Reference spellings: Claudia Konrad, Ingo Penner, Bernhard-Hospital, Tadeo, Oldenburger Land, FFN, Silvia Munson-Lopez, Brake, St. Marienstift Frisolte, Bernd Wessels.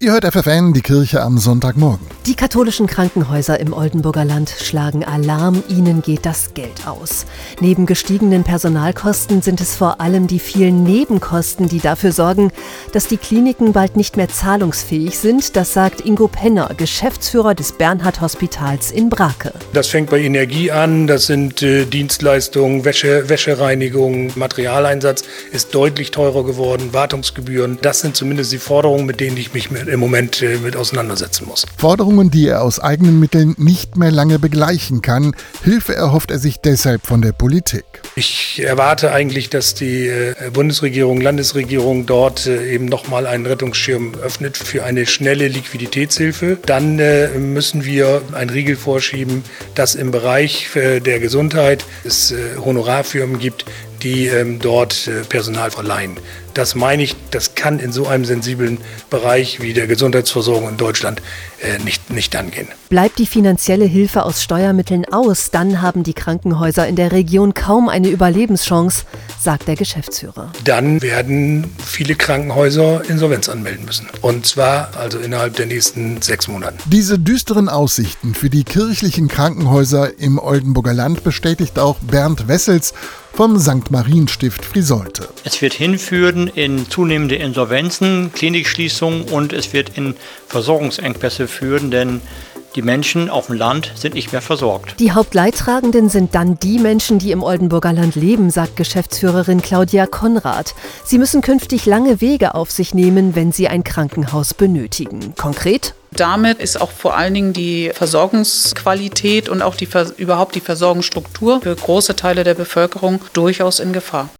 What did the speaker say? Ihr hört FFN, die Kirche am Sonntagmorgen. Die katholischen Krankenhäuser im Oldenburger Land schlagen Alarm, ihnen geht das Geld aus. Neben gestiegenen Personalkosten sind es vor allem die vielen Nebenkosten, die dafür sorgen, dass die Kliniken bald nicht mehr zahlungsfähig sind. Das sagt Ingo Penner, Geschäftsführer des Bernhard-Hospitals in Brake. Das fängt bei Energie an, das sind Dienstleistungen, Wäschereinigung, Materialeinsatz ist deutlich teurer geworden, Wartungsgebühren. Das sind zumindest die Forderungen, mit denen ich mich im Moment mit auseinandersetzen muss. Forderungen, die er aus eigenen Mitteln nicht mehr lange begleichen kann. Hilfe erhofft er sich deshalb von der Politik. Ich erwarte eigentlich, dass die Bundesregierung, Landesregierung dort eben nochmal einen Rettungsschirm öffnet für eine schnelle Liquiditätshilfe. Dann müssen wir einen Riegel vorschieben, dass im Bereich der Gesundheit es Honorarfirmen gibt, die dort Personal verleihen. Das meine ich, das kann in so einem sensiblen Bereich wie der Gesundheitsversorgung in Deutschland nicht angehen. Bleibt die finanzielle Hilfe aus Steuermitteln aus, dann haben die Krankenhäuser in der Region kaum eine Überlebenschance, sagt der Geschäftsführer. Dann werden viele Krankenhäuser Insolvenz anmelden müssen. Und zwar also innerhalb der nächsten 6 Monate. Diese düsteren Aussichten für die kirchlichen Krankenhäuser im Oldenburger Land bestätigt auch Bernd Wessels vom St. Marienstift Frisolte. Es wird hinführen in zunehmende Insolvenzen, Klinikschließungen und es wird in Versorgungsengpässe führen, denn die Menschen auf dem Land sind nicht mehr versorgt. Die Hauptleidtragenden sind dann die Menschen, die im Oldenburger Land leben, sagt Geschäftsführerin Claudia Konrad. Sie müssen künftig lange Wege auf sich nehmen, wenn sie ein Krankenhaus benötigen. Konkret? Damit ist auch vor allen Dingen die Versorgungsqualität und auch überhaupt die Versorgungsstruktur für große Teile der Bevölkerung durchaus in Gefahr.